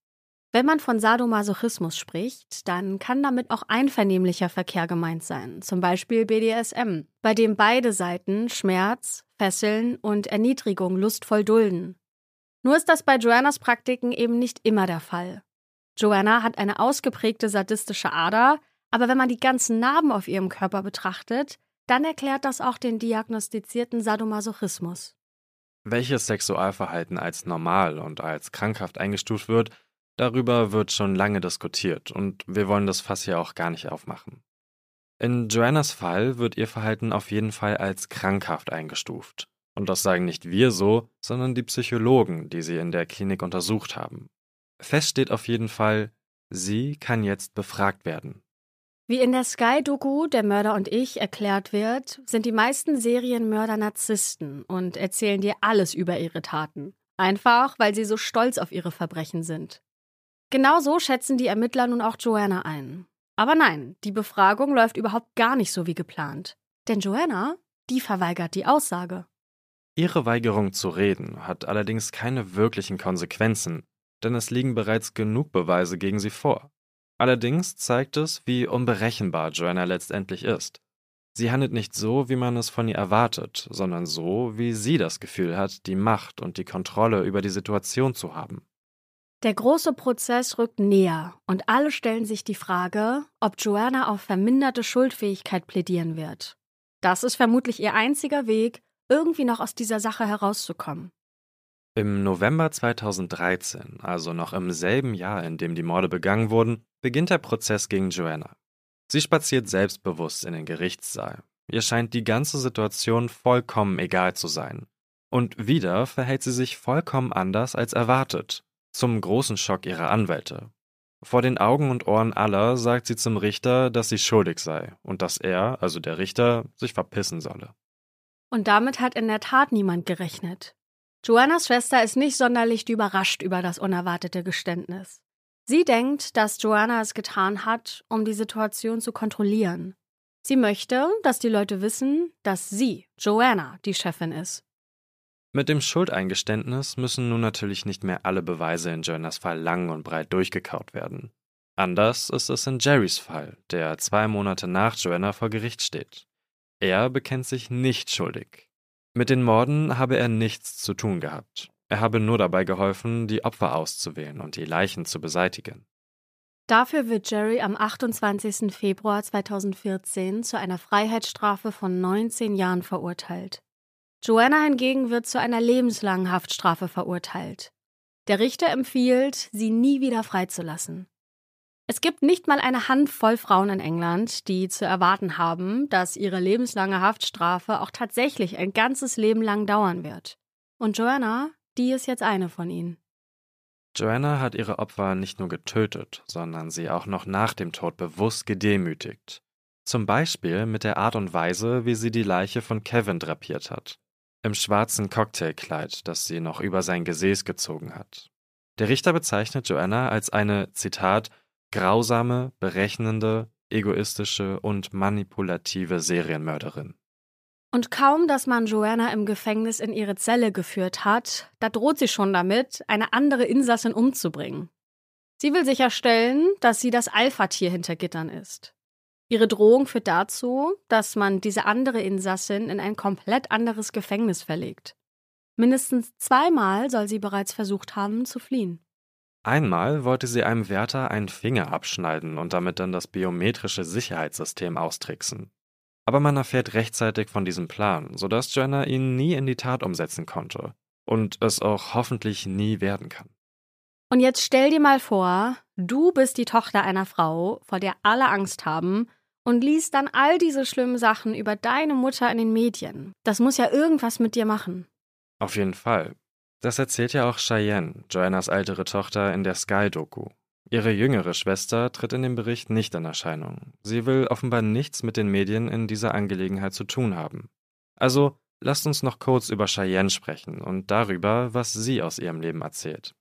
Wenn man von Sadomasochismus spricht, dann kann damit auch einvernehmlicher Verkehr gemeint sein, zum Beispiel BDSM, bei dem beide Seiten Schmerz, Fesseln und Erniedrigung lustvoll dulden. Nur ist das bei Joannas Praktiken eben nicht immer der Fall. Joanna hat eine ausgeprägte sadistische Ader, aber wenn man die ganzen Narben auf ihrem Körper betrachtet, dann erklärt das auch den diagnostizierten Sadomasochismus. Welches Sexualverhalten als normal und als krankhaft eingestuft wird, darüber wird schon lange diskutiert und wir wollen das Fass hier auch gar nicht aufmachen. In Joannas Fall wird ihr Verhalten auf jeden Fall als krankhaft eingestuft. Und das sagen nicht wir so, sondern die Psychologen, die sie in der Klinik untersucht haben. Fest steht auf jeden Fall, sie kann jetzt befragt werden. Wie in der Sky-Doku Der Mörder und ich erklärt wird, sind die meisten Serienmörder Narzissten und erzählen dir alles über ihre Taten. Einfach, weil sie so stolz auf ihre Verbrechen sind. Genau so schätzen die Ermittler nun auch Joanna ein. Aber nein, die Befragung läuft überhaupt gar nicht so wie geplant. Denn Joanna, die verweigert die Aussage. Ihre Weigerung zu reden hat allerdings keine wirklichen Konsequenzen, denn es liegen bereits genug Beweise gegen sie vor. Allerdings zeigt es, wie unberechenbar Joanna letztendlich ist. Sie handelt nicht so, wie man es von ihr erwartet, sondern so, wie sie das Gefühl hat, die Macht und die Kontrolle über die Situation zu haben. Der große Prozess rückt näher und alle stellen sich die Frage, ob Joanna auf verminderte Schuldfähigkeit plädieren wird. Das ist vermutlich ihr einziger Weg, irgendwie noch aus dieser Sache herauszukommen. Im November 2013, also noch im selben Jahr, in dem die Morde begangen wurden, beginnt der Prozess gegen Joanna. Sie spaziert selbstbewusst in den Gerichtssaal. Ihr scheint die ganze Situation vollkommen egal zu sein. Und wieder verhält sie sich vollkommen anders als erwartet, zum großen Schock ihrer Anwälte. Vor den Augen und Ohren aller sagt sie zum Richter, dass sie schuldig sei und dass er, also der Richter, sich verpissen solle. Und damit hat in der Tat niemand gerechnet. Joannas Schwester ist nicht sonderlich überrascht über das unerwartete Geständnis. Sie denkt, dass Joanna es getan hat, um die Situation zu kontrollieren. Sie möchte, dass die Leute wissen, dass sie, Joanna, die Chefin ist. Mit dem Schuldeingeständnis müssen nun natürlich nicht mehr alle Beweise in Joannas Fall lang und breit durchgekaut werden. Anders ist es in Jerrys Fall, der 2 Monate nach Joanna vor Gericht steht. Er bekennt sich nicht schuldig. Mit den Morden habe er nichts zu tun gehabt. Er habe nur dabei geholfen, die Opfer auszuwählen und die Leichen zu beseitigen. Dafür wird Jerry am 28. Februar 2014 zu einer Freiheitsstrafe von 19 Jahren verurteilt. Joanna hingegen wird zu einer lebenslangen Haftstrafe verurteilt. Der Richter empfiehlt, sie nie wieder freizulassen. Es gibt nicht mal eine Handvoll Frauen in England, die zu erwarten haben, dass ihre lebenslange Haftstrafe auch tatsächlich ein ganzes Leben lang dauern wird. Und Joanna, die ist jetzt eine von ihnen. Joanna hat ihre Opfer nicht nur getötet, sondern sie auch noch nach dem Tod bewusst gedemütigt. Zum Beispiel mit der Art und Weise, wie sie die Leiche von Kevin drapiert hat. Im schwarzen Cocktailkleid, das sie noch über sein Gesäß gezogen hat. Der Richter bezeichnet Joanna als eine, Zitat, grausame, berechnende, egoistische und manipulative Serienmörderin. Und kaum, dass man Joanna im Gefängnis in ihre Zelle geführt hat, da droht sie schon damit, eine andere Insassin umzubringen. Sie will sicherstellen, dass sie das Alpha-Tier hinter Gittern ist. Ihre Drohung führt dazu, dass man diese andere Insassin in ein komplett anderes Gefängnis verlegt. Mindestens zweimal soll sie bereits versucht haben, zu fliehen. Einmal wollte sie einem Wärter einen Finger abschneiden und damit dann das biometrische Sicherheitssystem austricksen. Aber man erfährt rechtzeitig von diesem Plan, sodass Joanna ihn nie in die Tat umsetzen konnte und es auch hoffentlich nie werden kann. Und jetzt stell dir mal vor, du bist die Tochter einer Frau, vor der alle Angst haben und liest dann all diese schlimmen Sachen über deine Mutter in den Medien. Das muss ja irgendwas mit dir machen. Auf jeden Fall. Das erzählt ja auch Shianne, Joannas ältere Tochter, in der Sky-Doku. Ihre jüngere Schwester tritt in dem Bericht nicht in Erscheinung. Sie will offenbar nichts mit den Medien in dieser Angelegenheit zu tun haben. Also lasst uns noch kurz über Shianne sprechen und darüber, was sie aus ihrem Leben erzählt.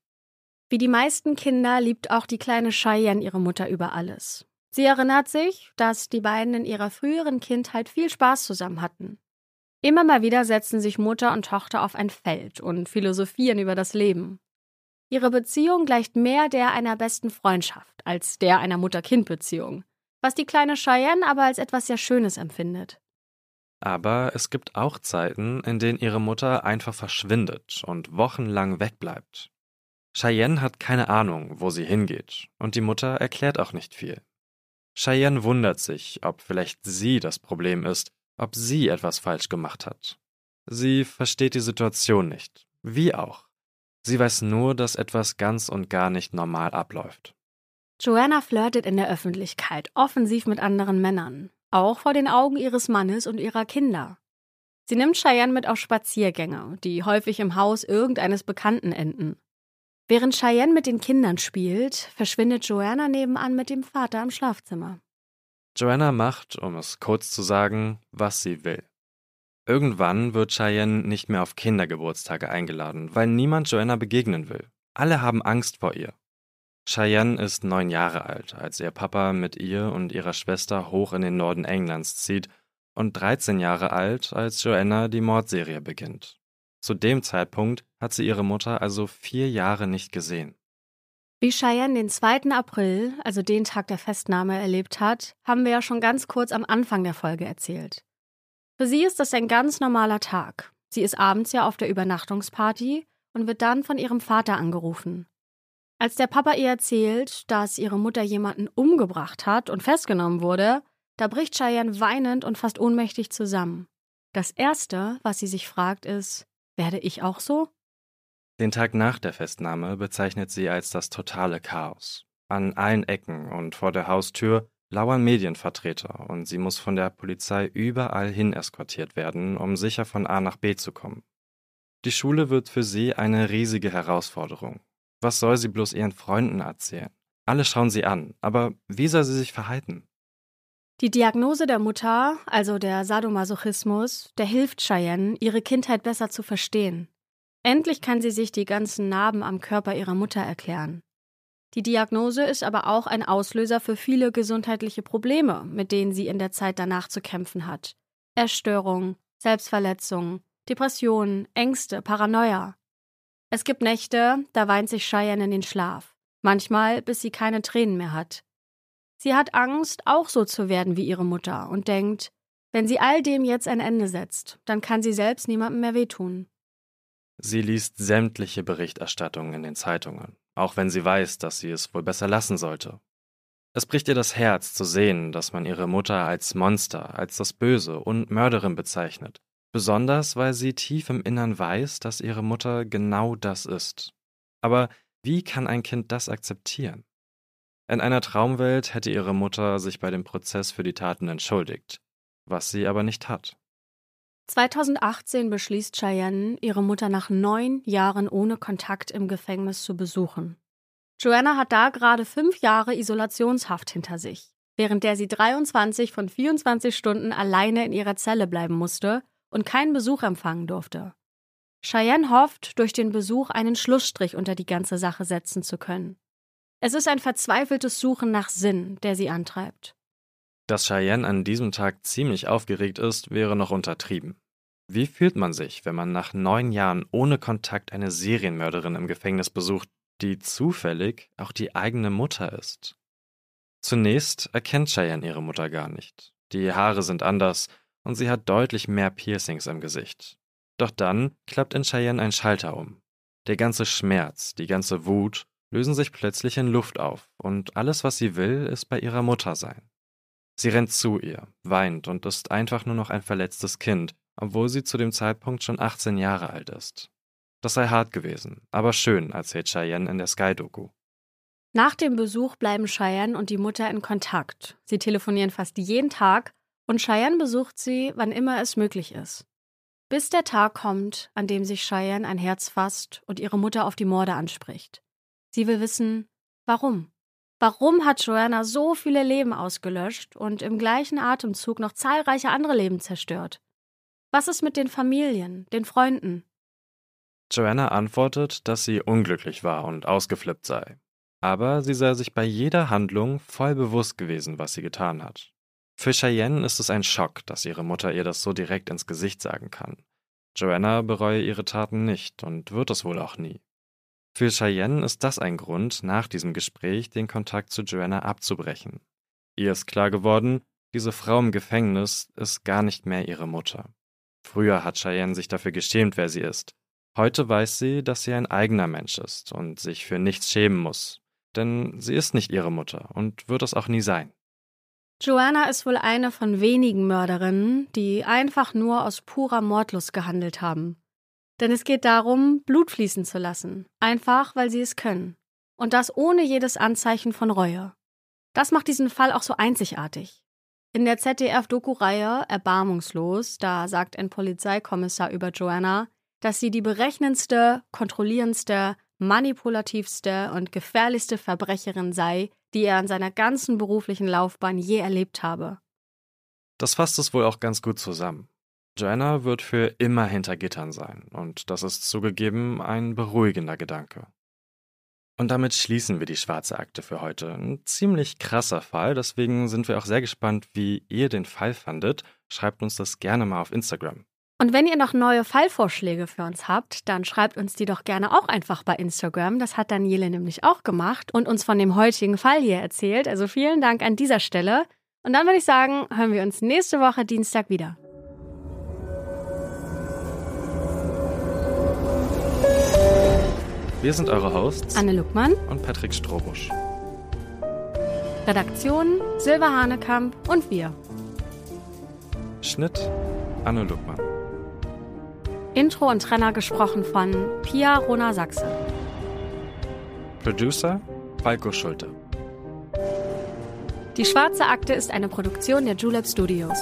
Wie die meisten Kinder liebt auch die kleine Shianne ihre Mutter über alles. Sie erinnert sich, dass die beiden in ihrer früheren Kindheit viel Spaß zusammen hatten. Immer mal wieder setzen sich Mutter und Tochter auf ein Feld und philosophieren über das Leben. Ihre Beziehung gleicht mehr der einer besten Freundschaft als der einer Mutter-Kind-Beziehung, was die kleine Shianne aber als etwas sehr Schönes empfindet. Aber es gibt auch Zeiten, in denen ihre Mutter einfach verschwindet und wochenlang wegbleibt. Shianne hat keine Ahnung, wo sie hingeht, und die Mutter erklärt auch nicht viel. Shianne wundert sich, ob vielleicht sie das Problem ist, ob sie etwas falsch gemacht hat. Sie versteht die Situation nicht, wie auch. Sie weiß nur, dass etwas ganz und gar nicht normal abläuft. Joanna flirtet in der Öffentlichkeit offensiv mit anderen Männern, auch vor den Augen ihres Mannes und ihrer Kinder. Sie nimmt Shianne mit auf Spaziergänge, die häufig im Haus irgendeines Bekannten enden. Während Shianne mit den Kindern spielt, verschwindet Joanna nebenan mit dem Vater im Schlafzimmer. Joanna macht, um es kurz zu sagen, was sie will. Irgendwann wird Shianne nicht mehr auf Kindergeburtstage eingeladen, weil niemand Joanna begegnen will. Alle haben Angst vor ihr. Shianne ist 9 Jahre alt, als ihr Papa mit ihr und ihrer Schwester hoch in den Norden Englands zieht, und 13 Jahre alt, als Joanna die Mordserie beginnt. Zu dem Zeitpunkt hat sie ihre Mutter also 4 Jahre nicht gesehen. Wie Shianne den 2. April, also den Tag der Festnahme, erlebt hat, haben wir ja schon ganz kurz am Anfang der Folge erzählt. Für sie ist das ein ganz normaler Tag. Sie ist abends ja auf der Übernachtungsparty und wird dann von ihrem Vater angerufen. Als der Papa ihr erzählt, dass ihre Mutter jemanden umgebracht hat und festgenommen wurde, da bricht Shianne weinend und fast ohnmächtig zusammen. Das Erste, was sie sich fragt, ist: Werde ich auch so? Den Tag nach der Festnahme bezeichnet sie als das totale Chaos. An allen Ecken und vor der Haustür lauern Medienvertreter und sie muss von der Polizei überall hin eskortiert werden, um sicher von A nach B zu kommen. Die Schule wird für sie eine riesige Herausforderung. Was soll sie bloß ihren Freunden erzählen? Alle schauen sie an, aber wie soll sie sich verhalten? Die Diagnose der Mutter, also der Sadomasochismus, der hilft Shianne, ihre Kindheit besser zu verstehen. Endlich kann sie sich die ganzen Narben am Körper ihrer Mutter erklären. Die Diagnose ist aber auch ein Auslöser für viele gesundheitliche Probleme, mit denen sie in der Zeit danach zu kämpfen hat. Essstörungen, Selbstverletzungen, Depressionen, Ängste, Paranoia. Es gibt Nächte, da weint sich Shianne in den Schlaf, manchmal bis sie keine Tränen mehr hat. Sie hat Angst, auch so zu werden wie ihre Mutter und denkt, wenn sie all dem jetzt ein Ende setzt, dann kann sie selbst niemandem mehr wehtun. Sie liest sämtliche Berichterstattungen in den Zeitungen, auch wenn sie weiß, dass sie es wohl besser lassen sollte. Es bricht ihr das Herz zu sehen, dass man ihre Mutter als Monster, als das Böse und Mörderin bezeichnet, besonders weil sie tief im Innern weiß, dass ihre Mutter genau das ist. Aber wie kann ein Kind das akzeptieren? In einer Traumwelt hätte ihre Mutter sich bei dem Prozess für die Taten entschuldigt, was sie aber nicht hat. 2018 beschließt Shianne, ihre Mutter nach 9 Jahren ohne Kontakt im Gefängnis zu besuchen. Joanna hat da gerade 5 Jahre Isolationshaft hinter sich, während der sie 23 von 24 Stunden alleine in ihrer Zelle bleiben musste und keinen Besuch empfangen durfte. Shianne hofft, durch den Besuch einen Schlussstrich unter die ganze Sache setzen zu können. Es ist ein verzweifeltes Suchen nach Sinn, der sie antreibt. Dass Shianne an diesem Tag ziemlich aufgeregt ist, wäre noch untertrieben. Wie fühlt man sich, wenn man nach 9 Jahren ohne Kontakt eine Serienmörderin im Gefängnis besucht, die zufällig auch die eigene Mutter ist? Zunächst erkennt Shianne ihre Mutter gar nicht. Die Haare sind anders und sie hat deutlich mehr Piercings im Gesicht. Doch dann klappt in Shianne ein Schalter um. Der ganze Schmerz, die ganze Wut lösen sich plötzlich in Luft auf und alles, was sie will, ist bei ihrer Mutter sein. Sie rennt zu ihr, weint und ist einfach nur noch ein verletztes Kind, obwohl sie zu dem Zeitpunkt schon 18 Jahre alt ist. Das sei hart gewesen, aber schön, erzählt Shianne in der Sky-Doku. Nach dem Besuch bleiben Shianne und die Mutter in Kontakt. Sie telefonieren fast jeden Tag und Shianne besucht sie, wann immer es möglich ist. Bis der Tag kommt, an dem sich Shianne ein Herz fasst und ihre Mutter auf die Morde anspricht. Sie will wissen, warum. Warum hat Joanna so viele Leben ausgelöscht und im gleichen Atemzug noch zahlreiche andere Leben zerstört? Was ist mit den Familien, den Freunden? Joanna antwortet, dass sie unglücklich war und ausgeflippt sei. Aber sie sei sich bei jeder Handlung voll bewusst gewesen, was sie getan hat. Für Shianne ist es ein Schock, dass ihre Mutter ihr das so direkt ins Gesicht sagen kann. Joanna bereue ihre Taten nicht und wird es wohl auch nie. Für Shianne ist das ein Grund, nach diesem Gespräch den Kontakt zu Joanna abzubrechen. Ihr ist klar geworden, diese Frau im Gefängnis ist gar nicht mehr ihre Mutter. Früher hat Shianne sich dafür geschämt, wer sie ist. Heute weiß sie, dass sie ein eigener Mensch ist und sich für nichts schämen muss. Denn sie ist nicht ihre Mutter und wird es auch nie sein. Joanna ist wohl eine von wenigen Mörderinnen, die einfach nur aus purer Mordlust gehandelt haben. Denn es geht darum, Blut fließen zu lassen, einfach weil sie es können. Und das ohne jedes Anzeichen von Reue. Das macht diesen Fall auch so einzigartig. In der ZDF-Doku-Reihe Erbarmungslos, da sagt ein Polizeikommissar über Joanna, dass sie die berechnendste, kontrollierendste, manipulativste und gefährlichste Verbrecherin sei, die er in seiner ganzen beruflichen Laufbahn je erlebt habe. Das fasst es wohl auch ganz gut zusammen. Joanna wird für immer hinter Gittern sein und das ist zugegeben ein beruhigender Gedanke. Und damit schließen wir die Schwarze Akte für heute. Ein ziemlich krasser Fall, deswegen sind wir auch sehr gespannt, wie ihr den Fall fandet. Schreibt uns das gerne mal auf Instagram. Und wenn ihr noch neue Fallvorschläge für uns habt, dann schreibt uns die doch gerne auch einfach bei Instagram. Das hat Daniele nämlich auch gemacht und uns von dem heutigen Fall hier erzählt. Also vielen Dank an dieser Stelle. Und dann würde ich sagen, hören wir uns nächste Woche Dienstag wieder. Wir sind eure Hosts Anne Luckmann und Patrick Strohbusch. Redaktion Silva Hanekamp und wir. Schnitt Anne Luckmann. Intro und Trenner gesprochen von Pia-Rhona Saxe. Producer Walco Schulte. Die Schwarze Akte ist eine Produktion der Julep Studios.